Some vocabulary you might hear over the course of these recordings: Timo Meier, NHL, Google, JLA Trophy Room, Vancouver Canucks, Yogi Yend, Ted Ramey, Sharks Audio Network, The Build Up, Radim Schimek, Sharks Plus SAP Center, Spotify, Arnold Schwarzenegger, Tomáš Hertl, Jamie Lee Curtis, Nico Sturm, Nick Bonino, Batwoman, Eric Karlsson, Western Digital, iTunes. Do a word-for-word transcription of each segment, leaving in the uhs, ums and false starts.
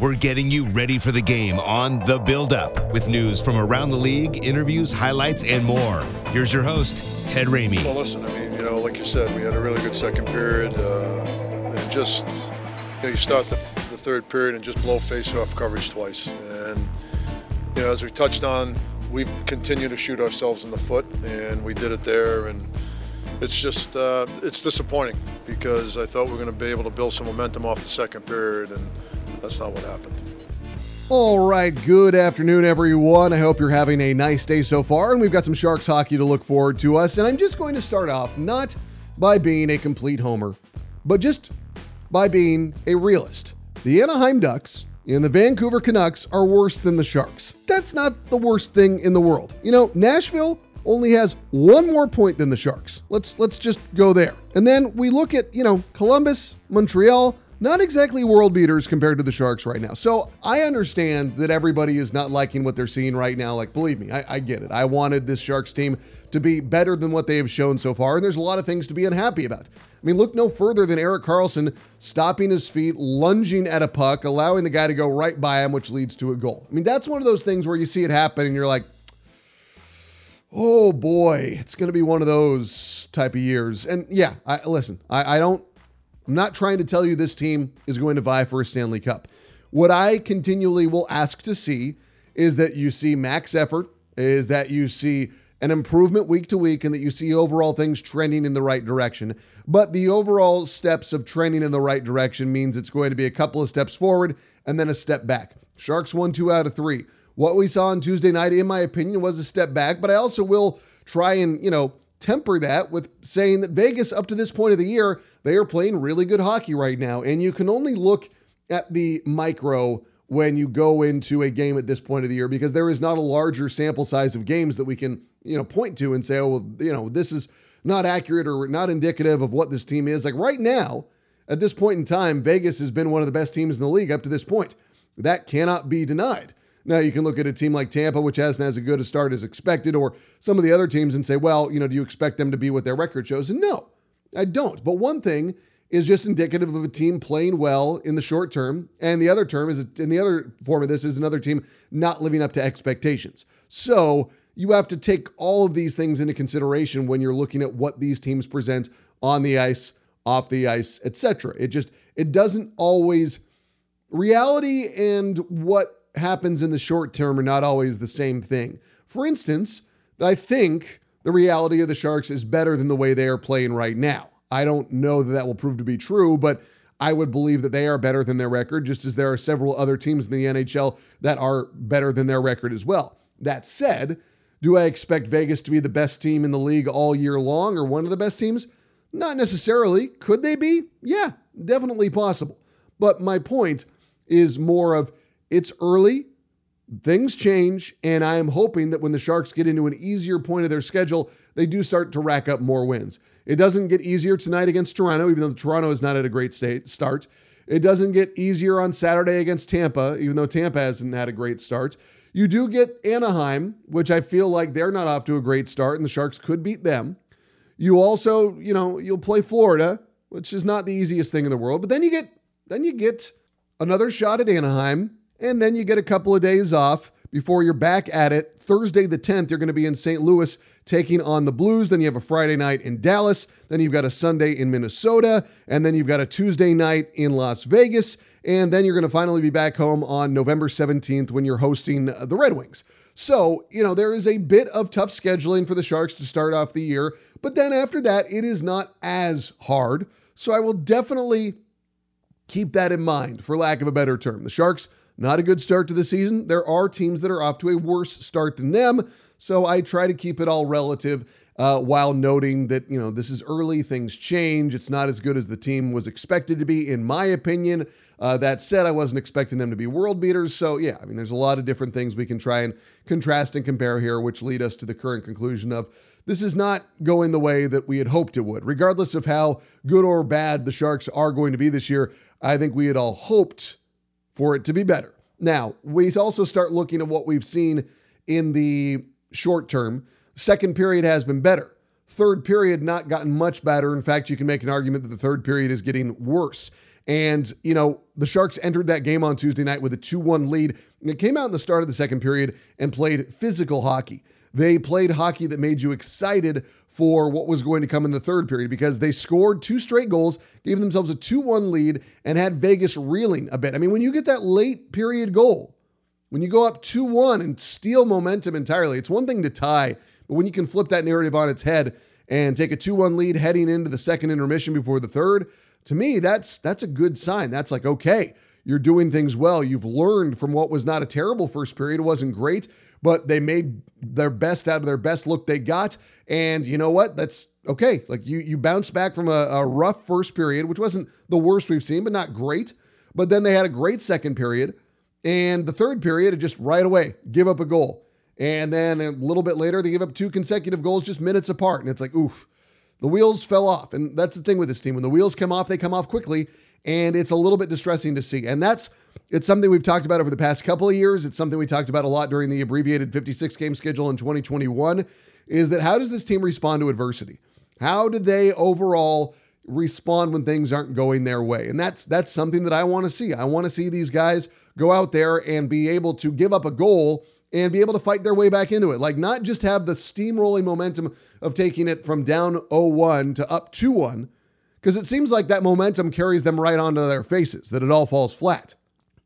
We're getting you ready for the game on The Build Up with news from around the league, interviews, highlights, and more. Here's your host, Ted Ramey. Well, listen, I mean, you know, like you said, we had a really good second period. Uh, and just, you know, you start the, the third period and just blow face-off coverage twice. And, you know, as we've touched on, we've continued to shoot ourselves in the foot, and we did it there. And it's just, uh, it's disappointing because I thought we were going to be able to build some momentum off the second period, and that's not what happened. All right, good afternoon, everyone. I hope you're having a nice day so far, and we've got some Sharks hockey to look forward to us. And I'm just going to start off not by being a complete homer, but just by being a realist. The Anaheim Ducks and the Vancouver Canucks are worse than the Sharks. That's not the worst thing in the world. You know, Nashville only has one more point than the Sharks. Let's let's just go there. And then we look at, you know, Columbus, Montreal, not exactly world beaters compared to the Sharks right now. So I understand that everybody is not liking what they're seeing right now. Like, believe me, I, I get it. I wanted this Sharks team to be better than what they have shown so far, and there's a lot of things to be unhappy about. I mean, look no further than Eric Karlsson stopping his feet, lunging at a puck, allowing the guy to go right by him, which leads to a goal. I mean, that's one of those things where you see it happen and you're like, oh boy, it's going to be one of those type of years. And yeah, I, listen, I, I don't, I'm not trying to tell you this team is going to vie for a Stanley Cup. What I continually will ask to see is that you see max effort, is that you see an improvement week to week, and that you see overall things trending in the right direction. But the overall steps of trending in the right direction means it's going to be a couple of steps forward and then a step back. Sharks won two out of three. What we saw on Tuesday night, in my opinion, was a step back, but I also will try and, you know, temper that with saying that Vegas, up to this point of the year, they are playing really good hockey right now. And you can only look at the micro when you go into a game at this point of the year, because there is not a larger sample size of games that we can, you know, point to and say, oh, well, you know, this is not accurate or not indicative of what this team is. Like right now, at this point in time, Vegas has been one of the best teams in the league up to this point. That cannot be denied. Now, you can look at a team like Tampa, which hasn't as good a start as expected, or some of the other teams and say, well, you know, do you expect them to be what their record shows? And no, I don't. But one thing is just indicative of a team playing well in the short term, and the other term is, in the other form of this, is another team not living up to expectations. So you have to take all of these things into consideration when you're looking at what these teams present on the ice, off the ice, et cetera. It just, it doesn't always, reality and what happens in the short term are not always the same thing. For instance, I think the reality of the Sharks is better than the way they are playing right now. I don't know that that will prove to be true, but I would believe that they are better than their record, just as there are several other teams in the N H L that are better than their record as well. That said, do I expect Vegas to be the best team in the league all year long or one of the best teams? Not necessarily. Could they be? Yeah, definitely possible. But my point is more of, it's early, things change, and I am hoping that when the Sharks get into an easier point of their schedule, they do start to rack up more wins. It doesn't get easier tonight against Toronto, even though Toronto is not at a great state start. It doesn't get easier on Saturday against Tampa, even though Tampa hasn't had a great start. You do get Anaheim, which I feel like they're not off to a great start, and the Sharks could beat them. You also, you know, you'll play Florida, which is not the easiest thing in the world, but then you get, then you get another shot at Anaheim. And then you get a couple of days off before you're back at it. Thursday the tenth, you're going to be in Saint Louis taking on the Blues. Then you have a Friday night in Dallas. Then you've got a Sunday in Minnesota. And then you've got a Tuesday night in Las Vegas. And then you're going to finally be back home on November seventeenth when you're hosting the Red Wings. So, you know, there is a bit of tough scheduling for the Sharks to start off the year. But then after that, it is not as hard. So I will definitely keep that in mind, for lack of a better term. The Sharks, not a good start to the season. There are teams that are off to a worse start than them, so I try to keep it all relative uh, while noting that, you know, this is early, things change. It's not as good as the team was expected to be, in my opinion. Uh, that said, I wasn't expecting them to be world beaters. So, yeah, I mean, there's a lot of different things we can try and contrast and compare here, which lead us to the current conclusion of this is not going the way that we had hoped it would. Regardless of how good or bad the Sharks are going to be this year, I think we had all hoped for it to be better. Now, we also start looking at what we've seen in the short term. Second period has been better. Third period, not gotten much better. In fact, you can make an argument that the third period is getting worse. And, you know, the Sharks entered that game on Tuesday night with a two one lead. And it came out in the start of the second period and played physical hockey. They played hockey that made you excited for what was going to come in the third period, because they scored two straight goals, gave themselves a two one lead, and had Vegas reeling a bit. I mean, when you get that late period goal, when you go up two one and steal momentum entirely, it's one thing to tie, but when you can flip that narrative on its head and take a two one lead heading into the second intermission before the third, to me, that's that's a good sign. That's like, okay, you're doing things well. You've learned from what was not a terrible first period. It wasn't great, but they made their best out of their best look they got. And you know what? That's okay. Like you you bounced back from a, a rough first period, which wasn't the worst we've seen, but not great. But then they had a great second period. And the third period, it just right away, give up a goal. And then a little bit later, they give up two consecutive goals just minutes apart. And it's like, oof. The wheels fell off, and that's the thing with this team. When the wheels come off, they come off quickly, and it's a little bit distressing to see. And that's it's something we've talked about over the past couple of years. It's something we talked about a lot during the abbreviated fifty-six game schedule in twenty twenty-one, is that how does this team respond to adversity? How do they overall respond when things aren't going their way? And that's that's something that I want to see. I want to see these guys go out there and be able to give up a goal and be able to fight their way back into it. Like, not just have the steamrolling momentum of taking it from down oh one to up two one, because it seems like that momentum carries them right onto their faces, that it all falls flat.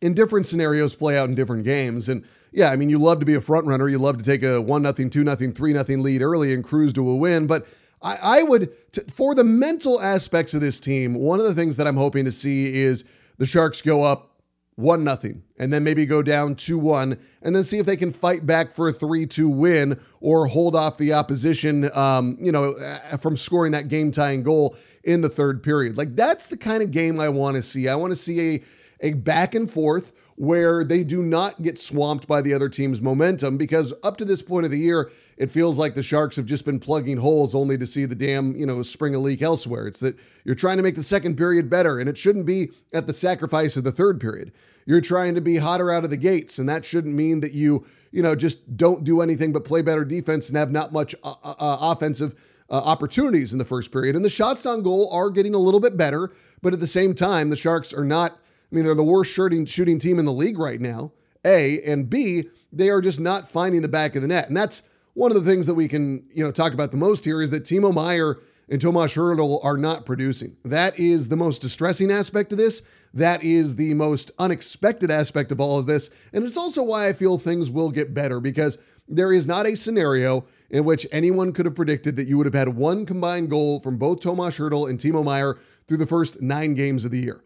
And different scenarios play out in different games. And yeah, I mean, you love to be a front runner. You love to take a one nothing, two nothing, three nothing lead early and cruise to a win. But I, I would, t- for the mental aspects of this team, one of the things that I'm hoping to see is the Sharks go up One nothing, and then maybe go down two one, and then see if they can fight back for a three two win or hold off the opposition, um, you know, from scoring that game-tying goal in the third period. Like, that's the kind of game I want to see. I want to see a a back and forth where they do not get swamped by the other team's momentum, because up to this point of the year, it feels like the Sharks have just been plugging holes only to see the damn, you know, spring a leak elsewhere. It's that you're trying to make the second period better, and it shouldn't be at the sacrifice of the third period. You're trying to be hotter out of the gates, and that shouldn't mean that you, you know, just don't do anything but play better defense and have not much uh, uh, offensive Uh, opportunities in the first period. And the shots on goal are getting a little bit better, but at the same time, the Sharks are not, I mean, they're the worst shooting, shooting team in the league right now, A, and B, they are just not finding the back of the net. And that's one of the things that we can, you know, talk about the most here, is that Timo Meier and Tomáš Hertl are not producing. That is the most distressing aspect of this. That is the most unexpected aspect of all of this. And it's also why I feel things will get better, because there is not a scenario in which anyone could have predicted that you would have had one combined goal from both Tomáš Hertl and Timo Meier through the first nine games of the year.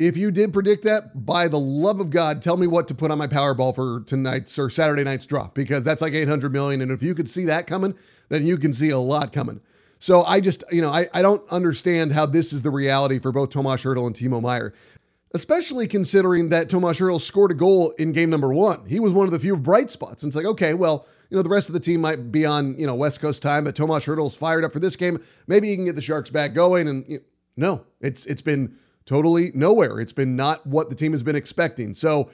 If you did predict that, by the love of God, tell me what to put on my Powerball for tonight's or Saturday night's drop, because that's like eight hundred million. And if you could see that coming, then you can see a lot coming. So I just, you know, I, I don't understand how this is the reality for both Tomáš Hertl and Timo Meier, especially considering that Tomáš Hertl scored a goal in game number one. He was one of the few bright spots. And it's like, okay, well, you know, the rest of the team might be on, you know, West Coast time, but Tomáš Hertl's fired up for this game. Maybe he can get the Sharks back going. And you know, no, it's it's been totally nowhere. It's been not what the team has been expecting. So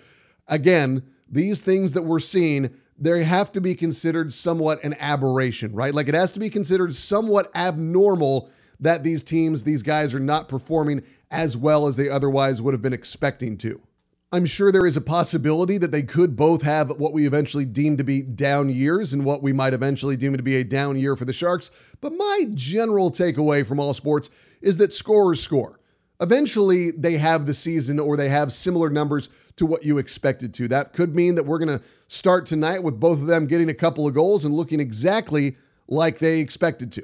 again, these things that we're seeing, they have to be considered somewhat an aberration, right? Like, it has to be considered somewhat abnormal that these teams, these guys are not performing as well as they otherwise would have been expecting to. I'm sure there is a possibility that they could both have what we eventually deem to be down years and what we might eventually deem to be a down year for the Sharks. But my general takeaway from all sports is that scorers score. Eventually, they have the season, or they have similar numbers to what you expected to. That could mean that we're going to start tonight with both of them getting a couple of goals and looking exactly like they expected to.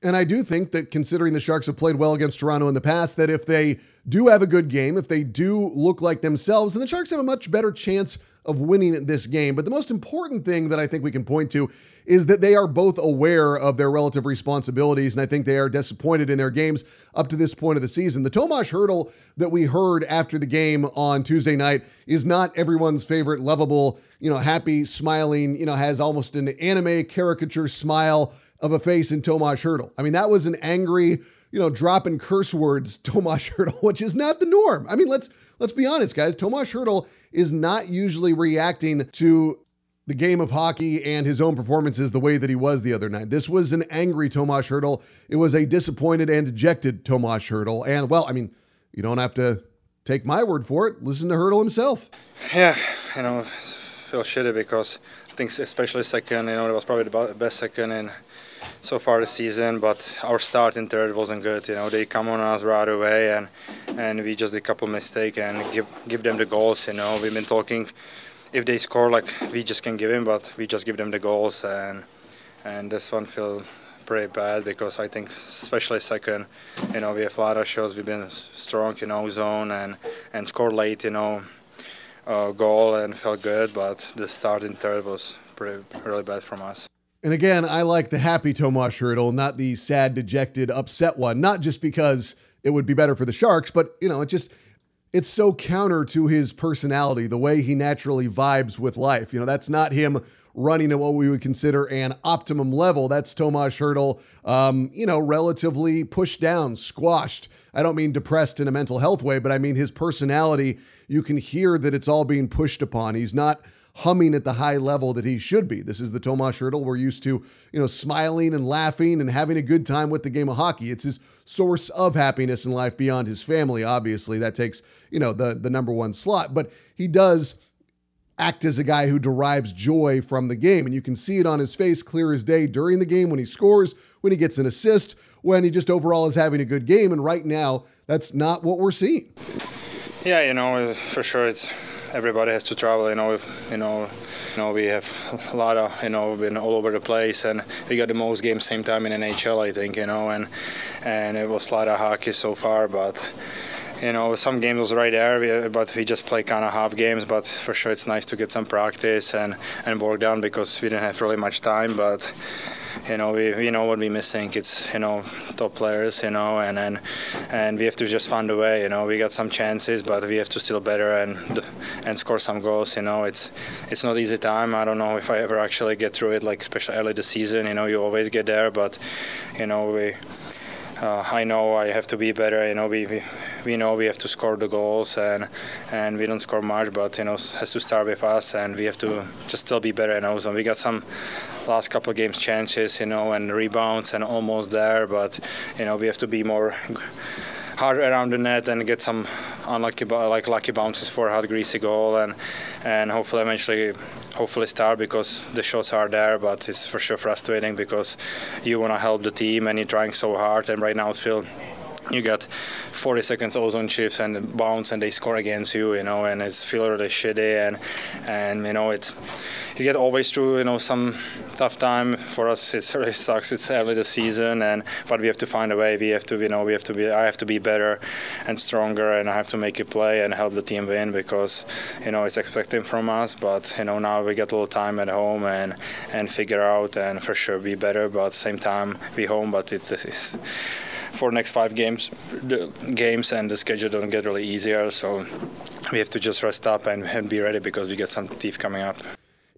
And I do think that, considering the Sharks have played well against Toronto in the past, that if they do have a good game, if they do look like themselves, then the Sharks have a much better chance of winning this game. But the most important thing that I think we can point to is that they are both aware of their relative responsibilities, and I think they are disappointed in their games up to this point of the season. The Tomáš Hertl that we heard after the game on Tuesday night is not everyone's favorite lovable, you know, happy, smiling, you know, has almost an anime caricature smile of a face in Tomáš Hertl. I mean, that was an angry, you know, dropping curse words Tomáš Hertl, which is not the norm. I mean, let's let's be honest, guys. Tomáš Hertl is not usually reacting to the game of hockey and his own performances the way that he was the other night. This was an angry Tomáš Hertl. It was a disappointed and dejected Tomáš Hertl. And, well, I mean, you don't have to take my word for it. Listen to Hertl himself. Yeah, you know, I feel shitty because I think especially second, you know, it was probably the best second in so far this season, but our start in third wasn't good. You know, they come on us right away, and and we just did a couple mistakes and give give them the goals. You know, we've been talking, if they score, like, we just can give them, but we just give them the goals, and and this one feel pretty bad because I think especially second, you know, we have a lot of shots. We've been strong, you know, zone and and score late, you know, uh, goal and felt good, but the start in third was pretty really bad from us. And again, I like the happy Tomáš Hertl, not the sad, dejected, upset one, not just because it would be better for the Sharks, but, you know, it just, it's so counter to his personality, the way he naturally vibes with life. You know, that's not him running at what we would consider an optimum level. That's Tomáš Hertl, um, you know, relatively pushed down, squashed. I don't mean depressed in a mental health way, but I mean his personality, you can hear that it's all being pushed upon. He's not humming at the high level that he should be. This is the Tomáš Hertl we're used to, you know, smiling and laughing and having a good time with the game of hockey. It's his source of happiness in life beyond his family. Obviously, that takes, you know, the, the number one slot, but he does act as a guy who derives joy from the game. And you can see it on his face clear as day during the game when he scores, when he gets an assist, when he just overall is having a good game. And right now, that's not what we're seeing. Yeah, you know, for sure it's, everybody has to travel, you know. If, you know, you know, we have a lot of, you know, been all over the place, and we got the most games same time in N H L, I think, you know, and and it was a lot of hockey so far, but you know, some games was right there, but we just play kind of half games. But for sure, it's nice to get some practice and and work down because we didn't have really much time, but. You know, we, we know what we're missing. It's, you know, top players, you know, and, and and we have to just find a way. You know, we got some chances, but we have to still better and and score some goals. You know, it's it's not easy time. I don't know if I ever actually get through it, like, especially early the season. You know, you always get there, but, you know, we... Uh, I know I have to be better. You know, we, we we know we have to score the goals, and and we don't score much, but you know, has to start with us, and we have to just still be better. You know, so we got some last couple of games chances, you know, and rebounds, and almost there, but you know, we have to be more hard around the net and get some unlucky, like lucky bounces for a hot greasy goal, and and hopefully eventually, hopefully start because the shots are there. But it's for sure frustrating because you want to help the team and you're trying so hard. And right now it's feel you got forty seconds ozone shifts and bounce and they score against you, you know, and it's feel really shitty. And and you know, it's you get always through, you know, some tough time for us. It really sucks. It's early the season, and but we have to find a way. We have to, you know, we have to be. I have to be better and stronger, and I have to make a play and help the team win because, you know, it's expected from us. But you know, now we get a little time at home and and figure out and for sure be better. But same time be home. But it's, it's for next five games, the games and the schedule don't get really easier. So we have to just rest up and, and be ready because we get some teeth coming up.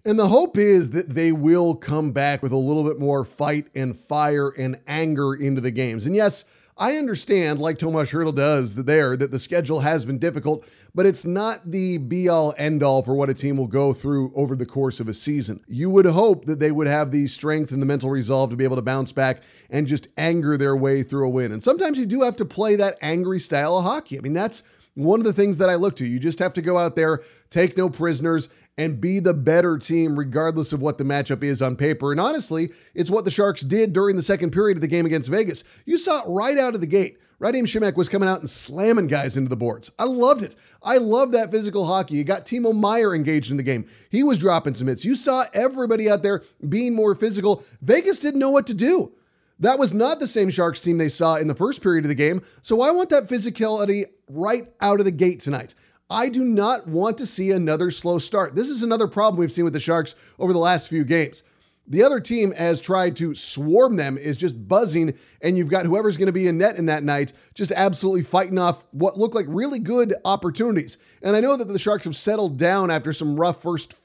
And the hope is that they will come back with a little bit more fight and fire and anger into the games. And yes, I understand, like Tomáš Hertl does there, that the schedule has been difficult, but it's not the be-all, end-all for what a team will go through over the course of a season. You would hope that they would have the strength and the mental resolve to be able to bounce back and just anger their way through a win. And sometimes you do have to play that angry style of hockey. I mean, that's one of the things that I look to. You just have to go out there, take no prisoners, and be the better team regardless of what the matchup is on paper. And honestly, it's what the Sharks did during the second period of the game against Vegas. You saw it right out of the gate. Radim Schimek was coming out and slamming guys into the boards. I loved it. I love that physical hockey. You got Timo Meier engaged in the game. He was dropping some hits. You saw everybody out there being more physical. Vegas didn't know what to do. That was not the same Sharks team they saw in the first period of the game, so I want that physicality right out of the gate tonight. I do not want to see another slow start. This is another problem we've seen with the Sharks over the last few games. The other team has tried to swarm them, is just buzzing, and you've got whoever's going to be in net in that night just absolutely fighting off what look like really good opportunities. And I know that the Sharks have settled down after some rough first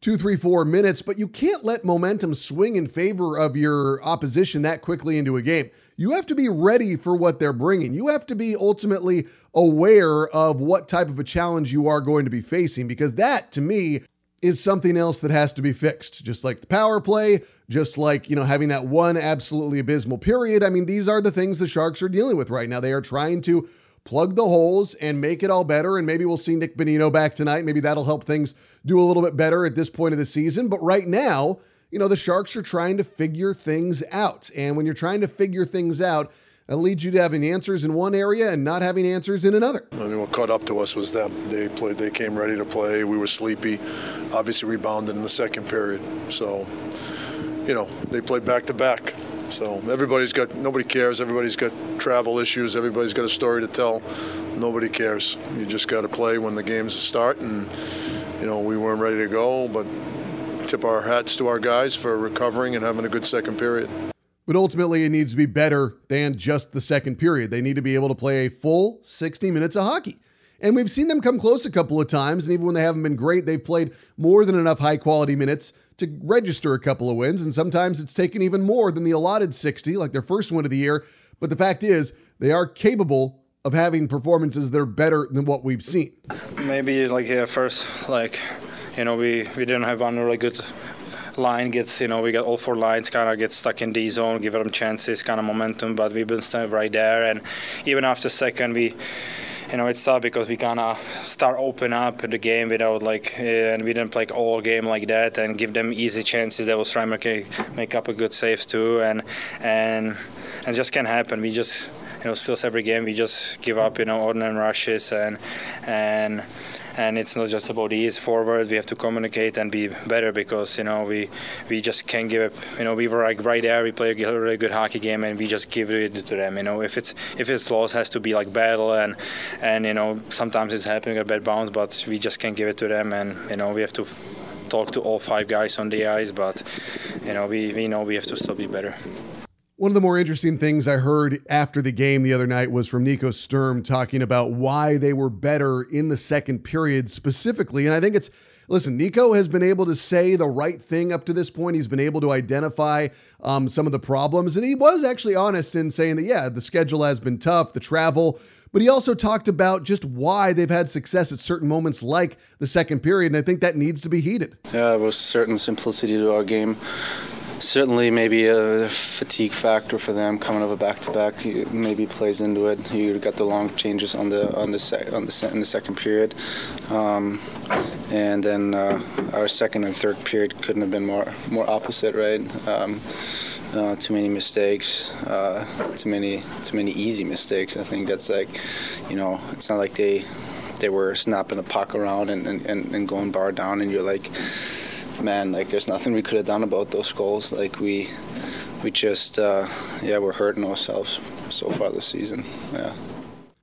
two, three, four minutes, but you can't let momentum swing in favor of your opposition that quickly into a game. You have to be ready for what they're bringing. You have to be ultimately aware of what type of a challenge you are going to be facing, because that, to me, is something else that has to be fixed. Just like the power play, just like, you know, having that one absolutely abysmal period. I mean, these are the things the Sharks are dealing with right now. They are trying to plug the holes and make it all better. And maybe we'll see Nick Bonino back tonight. Maybe that'll help things do a little bit better at this point of the season. But right now, you know, the Sharks are trying to figure things out. And when you're trying to figure things out, that leads you to having answers in one area and not having answers in another. I mean, what caught up to us was them. They played. They came ready to play. We were sleepy. Obviously rebounded in the second period. So, you know, they played back-to-back. So everybody's got, nobody cares. Everybody's got travel issues. Everybody's got a story to tell. Nobody cares. You just got to play when the game's a start. And, you know, we weren't ready to go, but tip our hats to our guys for recovering and having a good second period. But ultimately, it needs to be better than just the second period. They need to be able to play a full sixty minutes of hockey. And we've seen them come close a couple of times, and even when they haven't been great, they've played more than enough high-quality minutes to register a couple of wins, and sometimes it's taken even more than the allotted sixty, like their first win of the year. But the fact is, they are capable of having performances that are better than what we've seen. Maybe, like, yeah, first, like, you know, we, we didn't have one really good line gets, you know, we got all four lines kind of get stuck in D zone, give them chances, kind of momentum, but we've been standing right there. And even after second, we, you know, it's tough because we kind of start open up the game without like, and we didn't play all game like that and give them easy chances. They was trying to make up a good save too, and and and just can't happen. We just, you know, it feels every game we just give up, you know, ordinary rushes and and. And it's not just about ease forward. We have to communicate and be better because, you know, we we just can't give up. You know, we were like right there. We played a really good hockey game and we just give it to them. You know, if it's if it's loss, it has to be like battle and and you know sometimes it's happening a bad bounce, but we just can't give it to them. And you know we have to talk to all five guys on the ice, but you know we we know we have to still be better. One of the more interesting things I heard after the game the other night was from Nico Sturm talking about why they were better in the second period specifically. And I think it's, listen, Nico has been able to say the right thing up to this point. He's been able to identify um, some of the problems. And he was actually honest in saying that, yeah, the schedule has been tough, the travel. But he also talked about just why they've had success at certain moments like the second period. And I think that needs to be heeded. Yeah, it was certain simplicity to our game. Certainly maybe a fatigue factor for them coming over back-to-back maybe plays into it. You got the long changes on the on the sec, on the in the second period, um, and then uh, our second and third period couldn't have been more more opposite, right? Um, uh, too many mistakes, uh, too many too many easy mistakes. I think that's like, you know, it's not like they they were snapping the puck around and and, and going bar down, and you're like, man, like there's nothing we could have done about those goals. Like we, we just, uh, yeah, we're hurting ourselves so far this season. Yeah.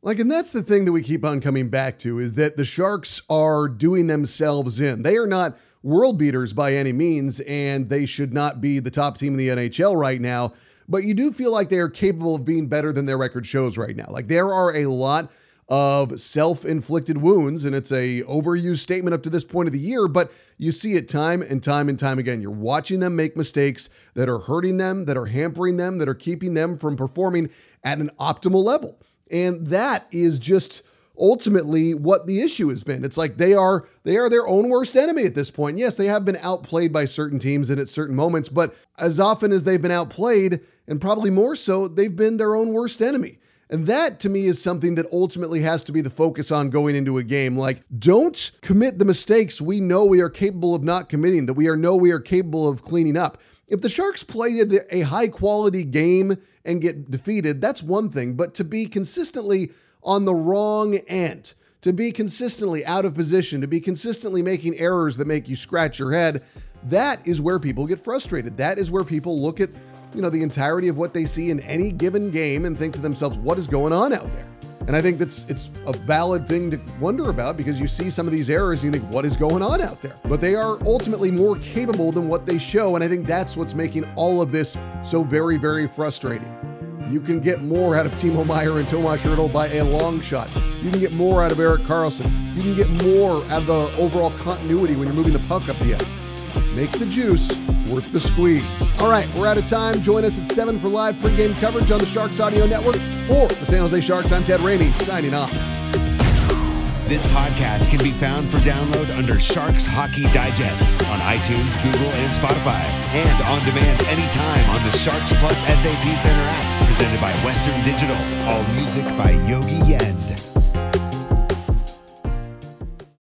Like, and that's the thing that we keep on coming back to is that the Sharks are doing themselves in. They are not world beaters by any means, and they should not be the top team in the N H L right now. But you do feel like they are capable of being better than their record shows right now. Like there are a lot of self-inflicted wounds, and it's a overused statement up to this point of the year, but you see it time and time and time again. You're watching them make mistakes that are hurting them, that are hampering them, that are keeping them from performing at an optimal level. And that is just ultimately what the issue has been. It's like they are they are their own worst enemy at this point. Yes, they have been outplayed by certain teams and at certain moments, but as often as they've been outplayed, and probably more so, they've been their own worst enemy. And that, to me, is something that ultimately has to be the focus on going into a game. Like, don't commit the mistakes we know we are capable of not committing, that we are know we are capable of cleaning up. If the Sharks play a high-quality game and get defeated, that's one thing. But to be consistently on the wrong end, to be consistently out of position, to be consistently making errors that make you scratch your head, that is where people get frustrated. That is where people look at you know, the entirety of what they see in any given game and think to themselves, what is going on out there? And I think that's it's a valid thing to wonder about, because you see some of these errors and you think, what is going on out there? But they are ultimately more capable than what they show. And I think that's what's making all of this so very, very frustrating. You can get more out of Timo Meier and Tomáš Hertl by a long shot. You can get more out of Eric Karlsson. You can get more out of the overall continuity when you're moving the puck up the ice. Make the juice worth the squeeze. All right, we're out of time. Join us at seven for live pregame coverage on the Sharks Audio Network. For the San Jose Sharks, I'm Ted Ramey, signing off. This podcast can be found for download under Sharks Hockey Digest on iTunes, Google, and Spotify, and on demand anytime on the Sharks Plus S A P Center app, presented by Western Digital. All music by Yogi Yend.